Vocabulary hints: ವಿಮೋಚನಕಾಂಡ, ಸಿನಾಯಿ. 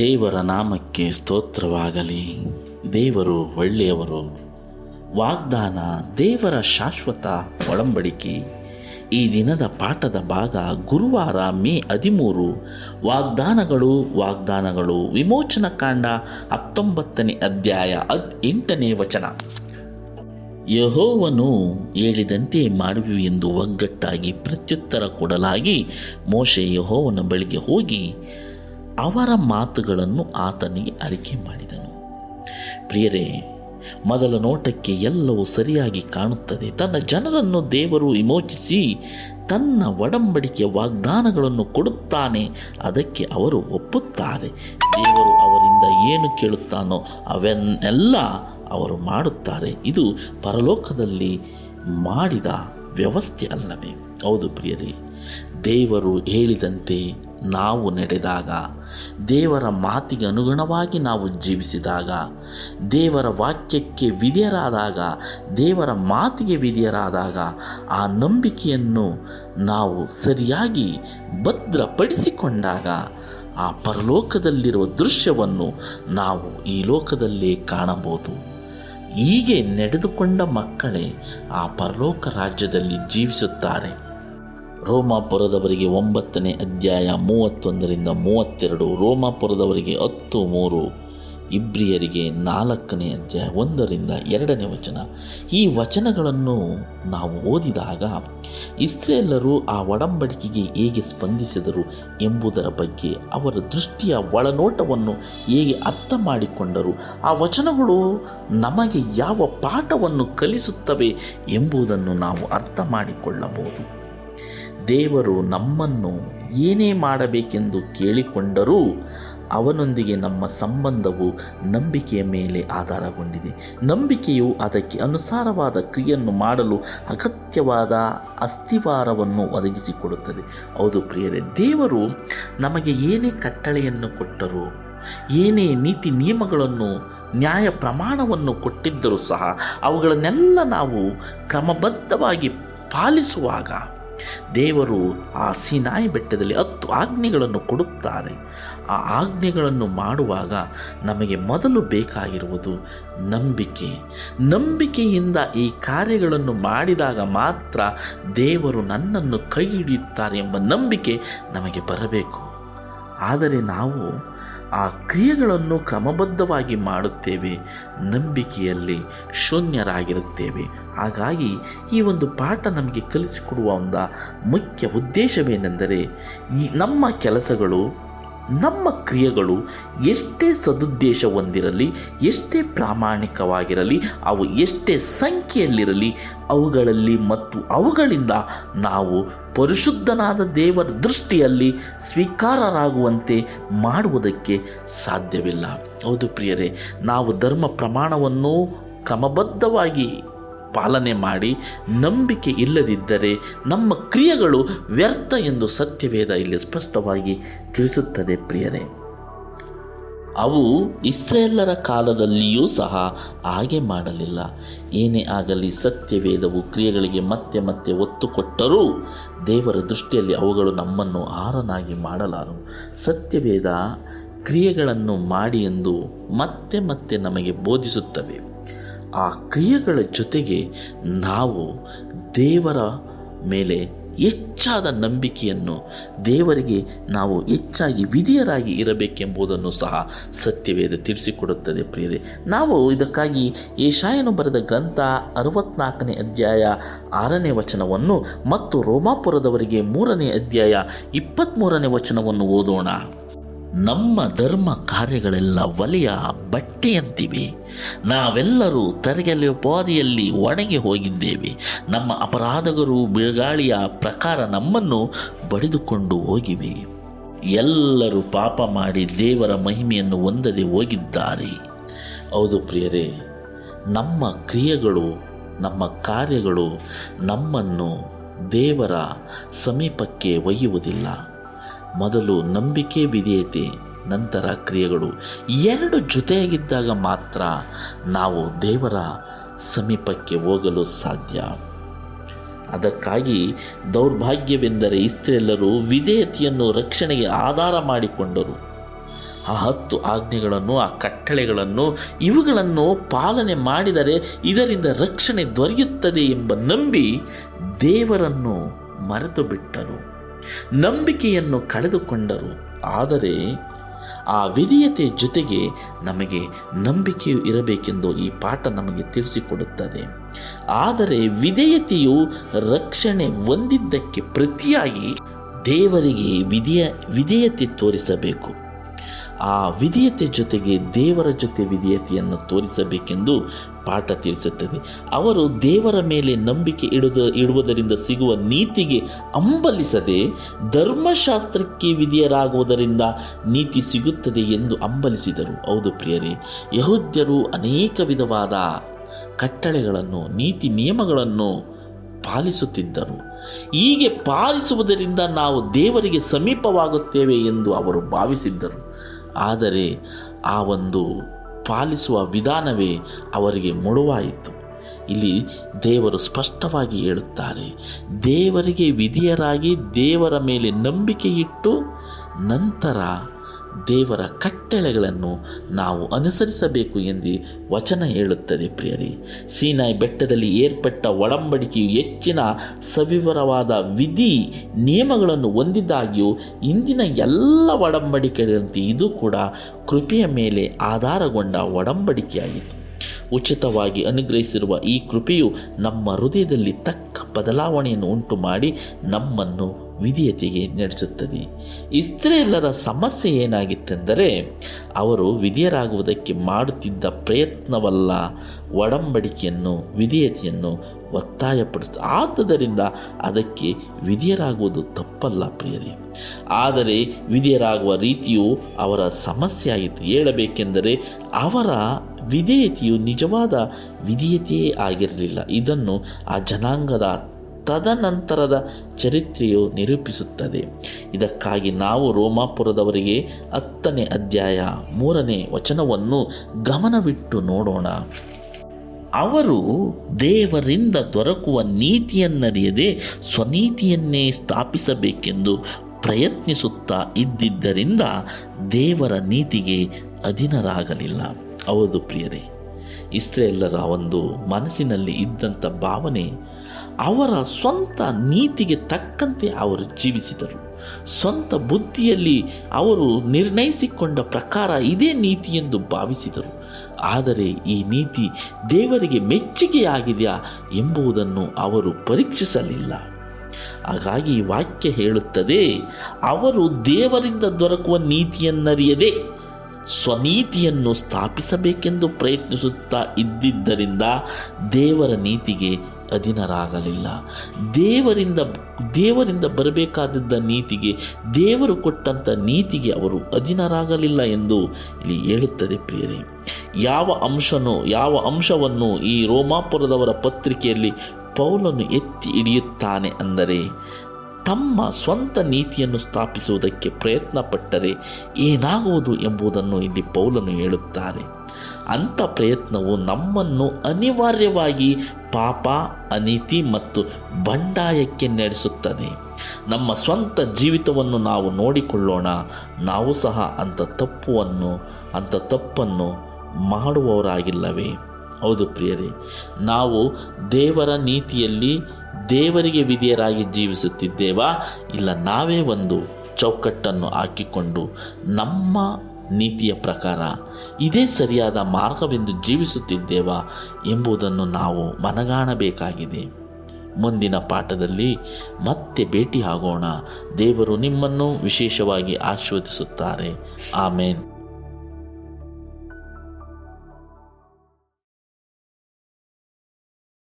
ದೇವರ ನಾಮಕ್ಕೆ ಸ್ತೋತ್ರವಾಗಲಿ. ದೇವರು ಒಳ್ಳೆಯವರು. ವಾಗ್ದಾನ, ದೇವರ ಶಾಶ್ವತ ಒಳಂಬಡಿಕೆ. ಈ ದಿನದ ಪಾಠದ ಭಾಗ ಗುರುವಾರ ಮೇ 13. ವಾಗ್ದಾನಗಳು ವಾಗ್ದಾನಗಳು. ವಿಮೋಚನಕಾಂಡ 19ನೇ ಅಧ್ಯಾಯ 8ನೇ ವಚನ. ಯೆಹೋವನು ಹೇಳಿದಂತೆ ಮಾಡುವೆವು ಎಂದು ಒಗ್ಗಟ್ಟಾಗಿ ಪ್ರತ್ಯುತ್ತರ ಕೊಡಲಾಗಿ ಮೋಶೆ ಯೆಹೋವನ ಬಳಿಗೆ ಹೋಗಿ ಅವರ ಮಾತುಗಳನ್ನು ಆತನಿಗೆ ಅರಿಕೆ ಮಾಡಿದನು. ಪ್ರಿಯರೇ, ಮೊದಲ ನೋಟಕ್ಕೆ ಎಲ್ಲವೂ ಸರಿಯಾಗಿ ಕಾಣುತ್ತದೆ. ತನ್ನ ಜನರನ್ನು ದೇವರು ವಿಮೋಚಿಸಿ ತನ್ನ ಒಡಂಬಡಿಕೆ ವಾಗ್ದಾನಗಳನ್ನು ಕೊಡುತ್ತಾನೆ. ಅದಕ್ಕೆ ಅವರು ಒಪ್ಪುತ್ತಾರೆ. ದೇವರು ಅವರಿಂದ ಏನು ಕೇಳುತ್ತಾನೋ ಅವನ್ನೆಲ್ಲ ಅವರು ಮಾಡುತ್ತಾರೆ. ಇದು ಪರಲೋಕದಲ್ಲಿ ಮಾಡಿದ ವ್ಯವಸ್ಥೆ ಅಲ್ಲವೇ? ಹೌದು ಪ್ರಿಯರೇ, ದೇವರು ಹೇಳಿದಂತೆ ನಾವು ನಡೆದಾಗ, ದೇವರ ಮಾತಿಗೆ ಅನುಗುಣವಾಗಿ ನಾವು ಜೀವಿಸಿದಾಗ, ದೇವರ ವಾಕ್ಯಕ್ಕೆ ವಿಧೇಯರಾದಾಗ, ದೇವರ ಮಾತಿಗೆ ವಿಧೇಯರಾದಾಗ, ಆ ನಂಬಿಕೆಯನ್ನು ನಾವು ಸರಿಯಾಗಿ ಭದ್ರಪಡಿಸಿಕೊಂಡಾಗ ಆ ಪರಲೋಕದಲ್ಲಿರುವ ದೃಶ್ಯವನ್ನು ನಾವು ಈ ಲೋಕದಲ್ಲೇ ಕಾಣಬಹುದು. ಹೀಗೆ ನಡೆದುಕೊಂಡ ಮಕ್ಕಳೇ ಆ ಪರಲೋಕ ರಾಜ್ಯದಲ್ಲಿ ಜೀವಿಸುತ್ತಾರೆ. ರೋಮಾಪುರದವರಿಗೆ 9ನೇ ಅಧ್ಯಾಯ 31ರಿಂದ 32, ರೋಮಾಪುರದವರಿಗೆ 10:3, ಇಬ್ರಿಯರಿಗೆ 4ನೇ ಅಧ್ಯಾಯ 1ರಿಂದ 2ನೇ ವಚನ. ಈ ವಚನಗಳನ್ನು ನಾವು ಓದಿದಾಗ ಇಸ್ರೇಲರು ಆ ಒಡಂಬಡಿಕೆಗೆ ಹೇಗೆ ಸ್ಪಂದಿಸಿದರು ಎಂಬುದರ ಬಗ್ಗೆ, ಅವರ ದೃಷ್ಟಿಯ ಒಳನೋಟವನ್ನು ಹೇಗೆ ಅರ್ಥ ಮಾಡಿಕೊಂಡರು, ಆ ವಚನಗಳು ನಮಗೆ ಯಾವ ಪಾಠವನ್ನು ಕಲಿಸುತ್ತವೆ ಎಂಬುದನ್ನು ನಾವು ಅರ್ಥ ಮಾಡಿಕೊಳ್ಳಬಹುದು. ದೇವರು ನಮ್ಮನ್ನು ಏನೇ ಮಾಡಬೇಕೆಂದು ಕೇಳಿಕೊಂಡರೂ ಅವನೊಂದಿಗೆ ನಮ್ಮ ಸಂಬಂಧವು ನಂಬಿಕೆಯ ಮೇಲೆ ಆಧಾರಗೊಂಡಿದೆ. ನಂಬಿಕೆಯು ಅದಕ್ಕೆ ಅನುಸಾರವಾದ ಕ್ರಿಯೆಯನ್ನು ಮಾಡಲು ಅಗತ್ಯವಾದ ಅಸ್ತಿವಾರವನ್ನು ಒದಗಿಸಿಕೊಡುತ್ತದೆ. ಹೌದು ಪ್ರಿಯರೇ, ದೇವರು ನಮಗೆ ಏನೇ ಕಟ್ಟಳೆಯನ್ನು ಕೊಟ್ಟರೂ, ಏನೇ ನೀತಿ ನಿಯಮಗಳನ್ನು, ನ್ಯಾಯ ಪ್ರಮಾಣವನ್ನು ಕೊಟ್ಟಿದ್ದರೂ ಸಹ ಅವುಗಳನ್ನೆಲ್ಲ ನಾವು ಕ್ರಮಬದ್ಧವಾಗಿ ಪಾಲಿಸುವಾಗ ದೇವರು ಆ ಸಿನಾಯಿ ಬೆಟ್ಟದಲ್ಲಿ 10 ಆಜ್ಞೆಗಳನ್ನು ಕೊಡುತ್ತಾರೆ. ಆ ಆಜ್ಞೆಗಳನ್ನು ಮಾಡುವಾಗ ನಮಗೆ ಮೊದಲು ಬೇಕಾಗಿರುವುದು ನಂಬಿಕೆ. ನಂಬಿಕೆಯಿಂದ ಈ ಕಾರ್ಯಗಳನ್ನು ಮಾಡಿದಾಗ ಮಾತ್ರ ದೇವರು ನನ್ನನ್ನು ಕೈ ಹಿಡಿಯುತ್ತಾರೆ ಎಂಬ ನಂಬಿಕೆ ನಮಗೆ ಬರಬೇಕು. ಆದರೆ ನಾವು ಆ ಕ್ರಿಯೆಗಳನ್ನು ಕ್ರಮಬದ್ಧವಾಗಿ ಮಾಡುತ್ತೇವೆ, ನಂಬಿಕೆಯಲ್ಲಿ ಶೂನ್ಯರಾಗಿರುತ್ತೇವೆ. ಹಾಗಾಗಿ ಈ ಒಂದು ಪಾಠ ನಮಗೆ ಕಲಿಸಿಕೊಡುವ ಒಂದು ಮುಖ್ಯ ಉದ್ದೇಶವೇನೆಂದರೆ, ನಮ್ಮ ಕೆಲಸಗಳು, ನಮ್ಮ ಕ್ರಿಯೆಗಳು ಎಷ್ಟೇ ಸದುದ್ದೇಶ ಹೊಂದಿರಲಿ, ಎಷ್ಟೇ ಪ್ರಾಮಾಣಿಕವಾಗಿರಲಿ, ಅವು ಎಷ್ಟೇ ಸಂಖ್ಯೆಯಲ್ಲಿರಲಿ, ಅವುಗಳಲ್ಲಿ ಮತ್ತು ಅವುಗಳಿಂದ ನಾವು ಪರಿಶುದ್ಧನಾದ ದೇವರ ದೃಷ್ಟಿಯಲ್ಲಿ ಸ್ವೀಕಾರಾಗುವಂತೆ ಮಾಡುವುದಕ್ಕೆ ಸಾಧ್ಯವಿಲ್ಲ. ಹೌದು ಪ್ರಿಯರೇ, ನಾವು ಧರ್ಮ ಪ್ರಮಾಣವನ್ನು ಕ್ರಮಬದ್ಧವಾಗಿ ಪಾಲನೆ ಮಾಡಿ ನಂಬಿಕೆ ಇಲ್ಲದಿದ್ದರೆ ನಮ್ಮ ಕ್ರಿಯೆಗಳು ವ್ಯರ್ಥ ಎಂದು ಸತ್ಯವೇದ ಇಲ್ಲಿ ಸ್ಪಷ್ಟವಾಗಿ ತಿಳಿಸುತ್ತದೆ. ಪ್ರಿಯರೇ, ಅವು ಇಸ್ರೇಲರ ಕಾಲದಲ್ಲಿಯೂ ಸಹ ಹಾಗೆ ಮಾಡಲಿಲ್ಲ. ಏನೇ ಆಗಲಿ, ಸತ್ಯವೇದವು ಕ್ರಿಯೆಗಳಿಗೆ ಮತ್ತೆ ಮತ್ತೆ ಒತ್ತು ಕೊಟ್ಟರೂ ದೇವರ ದೃಷ್ಟಿಯಲ್ಲಿ ಅವುಗಳು ನಮ್ಮನ್ನು ಆಹಾರನಾಗಿ ಮಾಡಲಾರವು. ಸತ್ಯವೇದ ಕ್ರಿಯೆಗಳನ್ನು ಮಾಡಿ ಎಂದು ಮತ್ತೆ ಮತ್ತೆ ನಮಗೆ ಬೋಧಿಸುತ್ತವೆ. ಆ ಕ್ರಿಯೆಗಳ ಜೊತೆಗೆ ನಾವು ದೇವರ ಮೇಲೆ ಹೆಚ್ಚಾದ ನಂಬಿಕೆಯನ್ನು, ದೇವರಿಗೆ ನಾವು ಹೆಚ್ಚಾಗಿ ವಿಧೇಯರಾಗಿ ಇರಬೇಕೆಂಬುದನ್ನು ಸಹ ಸತ್ಯವೇದ ತಿಳಿಸಿಕೊಡುತ್ತದೆ. ಪ್ರಿಯರೇ, ನಾವು ಇದಕ್ಕಾಗಿ ಯೆಶಾಯನು ಬರೆದ ಗ್ರಂಥ 64ನೇ ಅಧ್ಯಾಯ 6ನೇ ವಚನವನ್ನು ಮತ್ತು ರೋಮಾಪುರದವರಿಗೆ 3ನೇ ಅಧ್ಯಾಯ 23ನೇ ವಚನವನ್ನು ಓದೋಣ. ನಮ್ಮ ಧರ್ಮ ಕಾರ್ಯಗಳೆಲ್ಲ ಒಲೆಯ ಬಟ್ಟೆಯಂತಿವೆ, ನಾವೆಲ್ಲರೂ ತರಗೆಲೆ ಉಪಾದಿಯಲ್ಲಿ ಒಣಗಿ ಹೋಗಿದ್ದೇವೆ. ನಮ್ಮ ಅಪರಾಧಗಳು ಬಿರುಗಾಳಿಯ ಪ್ರಕಾರ ನಮ್ಮನ್ನು ಬಡಿದುಕೊಂಡು ಹೋಗಿವೆ. ಎಲ್ಲರೂ ಪಾಪ ಮಾಡಿ ದೇವರ ಮಹಿಮೆಯನ್ನು ಹೊಂದದೆ ಹೋಗಿದ್ದಾರೆ. ಹೌದು ಪ್ರಿಯರೇ, ನಮ್ಮ ಕ್ರಿಯೆಗಳು, ನಮ್ಮ ಕಾರ್ಯಗಳು ನಮ್ಮನ್ನು ದೇವರ ಸಮೀಪಕ್ಕೆ ಒಯ್ಯುವುದಿಲ್ಲ. ಮೊದಲು ನಂಬಿಕೆ, ವಿಧೇಯತೆ, ನಂತರ ಕ್ರಿಯೆಗಳು. ಎರಡು ಜೊತೆಯಾಗಿದ್ದಾಗ ಮಾತ್ರ ನಾವು ದೇವರ ಸಮೀಪಕ್ಕೆ ಹೋಗಲು ಸಾಧ್ಯ. ಅದಕ್ಕಾಗಿ ದೌರ್ಭಾಗ್ಯವೆಂದರೆ ಇಸ್ತ್ರೆಲ್ಲರೂ ವಿಧೇಯತೆಯನ್ನು ರಕ್ಷಣೆಗೆ ಆಧಾರ ಮಾಡಿಕೊಂಡರು. ಆ 10 ಆಜ್ಞೆಗಳನ್ನು, ಆ ಕಟ್ಟಳೆಗಳನ್ನು, ಇವುಗಳನ್ನು ಪಾಲನೆ ಮಾಡಿದರೆ ಇದರಿಂದ ರಕ್ಷಣೆ ದೊರೆಯುತ್ತದೆ ಎಂಬ ನಂಬಿ ದೇವರನ್ನು ಮರೆತು ಬಿಟ್ಟರು, ನಂಬಿಕೆಯನ್ನು ಕಳೆದುಕೊಂಡರು. ಆದರೆ ಆ ವಿಧೇಯತೆ ಜೊತೆಗೆ ನಮಗೆ ನಂಬಿಕೆಯು ಇರಬೇಕೆಂದು ಈ ಪಾಠ ನಮಗೆ ತಿಳಿಸಿಕೊಡುತ್ತದೆ. ಆದರೆ ವಿಧೇಯತೆಯು ರಕ್ಷಣೆ ಹೊಂದಿದ್ದಕ್ಕೆ ಪ್ರತಿಯಾಗಿ ದೇವರಿಗೆ ವಿಧೇಯತೆ ತೋರಿಸಬೇಕು. ಆ ವಿಧೇಯತೆ ಜೊತೆಗೆ ದೇವರ ಜೊತೆ ವಿಧೇಯತೆಯನ್ನು ತೋರಿಸಬೇಕೆಂದು ಪಾಠ ತಿಳಿಸುತ್ತದೆ. ಅವರು ದೇವರ ಮೇಲೆ ನಂಬಿಕೆ ಇಡುವುದರಿಂದ ಸಿಗುವ ನೀತಿಗೆ ಹಂಬಲಿಸದೆ ಧರ್ಮಶಾಸ್ತ್ರಕ್ಕೆ ವಿಧೇಯರಾಗುವುದರಿಂದ ನೀತಿ ಸಿಗುತ್ತದೆ ಎಂದು ಹಂಬಲಿಸಿದರು. ಹೌದು ಪ್ರಿಯರೇ, ಯಹೂದ್ಯರು ಅನೇಕ ವಿಧವಾದ ಕಟ್ಟಳೆಗಳನ್ನು, ನೀತಿ ನಿಯಮಗಳನ್ನು ಪಾಲಿಸುತ್ತಿದ್ದರು. ಹೀಗೆ ಪಾಲಿಸುವುದರಿಂದ ನಾವು ದೇವರಿಗೆ ಸಮೀಪವಾಗುತ್ತೇವೆ ಎಂದು ಅವರು ಭಾವಿಸಿದ್ದರು. ಆದರೆ ಆ ಒಂದು ಪಾಲಿಸುವ ವಿಧಾನವೇ ಅವರಿಗೆ ಮುಳುವಾಯಿತು. ಇಲ್ಲಿ ದೇವರು ಸ್ಪಷ್ಟವಾಗಿ ಹೇಳುತ್ತಾರೆ, ದೇವರಿಗೆ ವಿಧೇಯರಾಗಿ ದೇವರ ಮೇಲೆ ನಂಬಿಕೆ ಇಟ್ಟು ನಂತರ ದೇವರ ಕಟ್ಟಳೆಗಳನ್ನು ನಾವು ಅನುಸರಿಸಬೇಕು ಎಂದು ವಚನ ಹೇಳುತ್ತದೆ. ಪ್ರಿಯರೇ, ಸೀನಾಯಿ ಬೆಟ್ಟದಲ್ಲಿ ಏರ್ಪಟ್ಟ ಒಡಂಬಡಿಕೆಯು ಹೆಚ್ಚಿನ ಸವಿವರವಾದ ವಿಧಿ ನಿಯಮಗಳನ್ನು ಹೊಂದಿದ್ದಾಗಿಯೂ ಇಂದಿನ ಎಲ್ಲ ಒಡಂಬಡಿಕೆಗಳಂತೆ ಇದು ಕೂಡ ಕೃಪೆಯ ಮೇಲೆ ಆಧಾರಗೊಂಡ ಒಡಂಬಡಿಕೆಯಾಯಿತು. ಉಚಿತವಾಗಿ ಅನುಗ್ರಹಿಸಿರುವ ಈ ಕೃಪೆಯು ನಮ್ಮ ಹೃದಯದಲ್ಲಿ ತಕ್ಕ ಬದಲಾವಣೆಯನ್ನು ಉಂಟು ಮಾಡಿ ನಮ್ಮನ್ನು ವಿಧೇಯತೆಗೆ ನಡೆಸುತ್ತದೆ. ಇಸ್ರೇಲರ ಸಮಸ್ಯೆ ಏನಾಗಿತ್ತೆಂದರೆ, ಅವರು ವಿಧೇಯರಾಗುವುದಕ್ಕೆ ಮಾಡುತ್ತಿದ್ದ ಪ್ರಯತ್ನವಲ್ಲ, ಒಡಂಬಡಿಕೆಯನ್ನು, ವಿಧೇಯತೆಯನ್ನು ಒತ್ತಾಯಪಡಿಸ. ಆದ್ದರಿಂದ ಅದಕ್ಕೆ ವಿಧೇಯರಾಗುವುದು ತಪ್ಪಲ್ಲ ಪ್ರಿಯರೇ. ಆದರೆ ವಿಧೇಯರಾಗುವ ರೀತಿಯು ಅವರ ಸಮಸ್ಯೆಯಾಯಿತು. ಹೇಳಬೇಕೆಂದರೆ ಅವರ ವಿಧೇಯತೆಯು ನಿಜವಾದ ವಿಧೇಯತೆಯೇ ಆಗಿರಲಿಲ್ಲ. ಇದನ್ನು ಆ ಜನಾಂಗದ ತದನಂತರದ ಚರಿತ್ರೆಯು ನಿರೂಪಿಸುತ್ತದೆ. ಇದಕ್ಕಾಗಿ ನಾವು ರೋಮಾಪುರದವರಿಗೆ 10ನೇ ಅಧ್ಯಾಯ 3ನೇ ವಚನವನ್ನು ಗಮನವಿಟ್ಟು ನೋಡೋಣ. ಅವರು ದೇವರಿಂದ ದೊರಕುವ ನೀತಿಯನ್ನರಿಯದೆ ಸ್ವನೀತಿಯನ್ನೇ ಸ್ಥಾಪಿಸಬೇಕೆಂದು ಪ್ರಯತ್ನಿಸುತ್ತಾ ಇದ್ದಿದ್ದರಿಂದ ದೇವರ ನೀತಿಗೆ ಅಧೀನರಾಗಲಿಲ್ಲ. ಹೌದು ಪ್ರಿಯರೇ, ಇಸ್ರೇಲರ ಒಂದು ಮನಸ್ಸಿನಲ್ಲಿ ಇದ್ದಂಥ ಭಾವನೆ, ಅವರ ಸ್ವಂತ ನೀತಿಗೆ ತಕ್ಕಂತೆ ಅವರು ಜೀವಿಸಿದರು. ಸ್ವಂತ ಬುದ್ಧಿಯಲ್ಲಿ ಅವರು ನಿರ್ಣಯಿಸಿಕೊಂಡ ಪ್ರಕಾರ ಇದೇ ನೀತಿ ಎಂದು ಭಾವಿಸಿದರು. ಆದರೆ ಈ ನೀತಿ ದೇವರಿಗೆ ಮೆಚ್ಚುಗೆಯಾಗಿದೆಯಾ ಎಂಬುದನ್ನು ಅವರು ಪರೀಕ್ಷಿಸಲಿಲ್ಲ. ಹಾಗಾಗಿ ವಾಕ್ಯ ಹೇಳುತ್ತದೆ, ಅವರು ದೇವರಿಂದ ದೊರಕುವ ನೀತಿಯನ್ನರಿಯದೆ ಸ್ವನೀತಿಯನ್ನು ಸ್ಥಾಪಿಸಬೇಕೆಂದು ಪ್ರಯತ್ನಿಸುತ್ತಾ ಇದ್ದಿದ್ದರಿಂದ ದೇವರ ನೀತಿಗೆ ಅಧೀನರಾಗಲಿಲ್ಲ. ದೇವರಿಂದ ಬರಬೇಕಾದದ್ದ ನೀತಿಗೆ, ದೇವರು ಕೊಟ್ಟಂಥ ನೀತಿಗೆ ಅವರು ಅಧೀನರಾಗಲಿಲ್ಲ ಎಂದು ಇಲ್ಲಿ ಹೇಳುತ್ತದೆ ಪ್ರಿಯರೇ. ಯಾವ ಅಂಶವನ್ನು ಈ ರೋಮಾಪುರದವರ ಪತ್ರಿಕೆಯಲ್ಲಿ ಪೌಲನು ಎತ್ತಿ ಹಿಡಿಯುತ್ತಾನೆ ಅಂದರೆ, ತಮ್ಮ ಸ್ವಂತ ನೀತಿಯನ್ನು ಸ್ಥಾಪಿಸುವುದಕ್ಕೆ ಪ್ರಯತ್ನ ಪಟ್ಟರೆ ಏನಾಗುವುದು ಎಂಬುದನ್ನು ಇಲ್ಲಿ ಪೌಲನು ಹೇಳುತ್ತಾರೆ. ಅಂಥ ಪ್ರಯತ್ನವು ನಮ್ಮನ್ನು ಅನಿವಾರ್ಯವಾಗಿ ಪಾಪ, ಅನೀತಿ ಮತ್ತು ಬಂಡಾಯಕ್ಕೆ ನಡೆಸುತ್ತದೆ. ನಮ್ಮ ಸ್ವಂತ ಜೀವಿತವನ್ನು ನಾವು ನೋಡಿಕೊಳ್ಳೋಣ. ನಾವು ಸಹ ಅಂಥ ತಪ್ಪನ್ನು ಮಾಡುವವರಾಗಿಲ್ಲವೇ? ಹೌದು ಪ್ರಿಯರೇ, ನಾವು ದೇವರ ನೀತಿಯಲ್ಲಿ ದೇವರಿಗೆ ವಿಧೇಯರಾಗಿ ಜೀವಿಸುತ್ತಿದ್ದೇವಾ? ಇಲ್ಲ, ನಾವೇ ಒಂದು ಚೌಕಟ್ಟನ್ನು ಹಾಕಿಕೊಂಡು ನಮ್ಮ ನೀತಿಯ ಪ್ರಕಾರ ಇದೇ ಸರಿಯಾದ ಮಾರ್ಗವೆಂದು ಜೀವಿಸುತ್ತಿದ್ದೇವಾ ಎಂಬುದನ್ನು ನಾವು ಮನಗಾಣಬೇಕಾಗಿದೆ. ಮುಂದಿನ ಪಾಠದಲ್ಲಿ ಮತ್ತೆ ಭೇಟಿಯಾಗೋಣ. ದೇವರು ನಿಮ್ಮನ್ನು ವಿಶೇಷವಾಗಿ ಆಶೀರ್ವದಿಸುತ್ತಾರೆ. ಆಮೇನ್.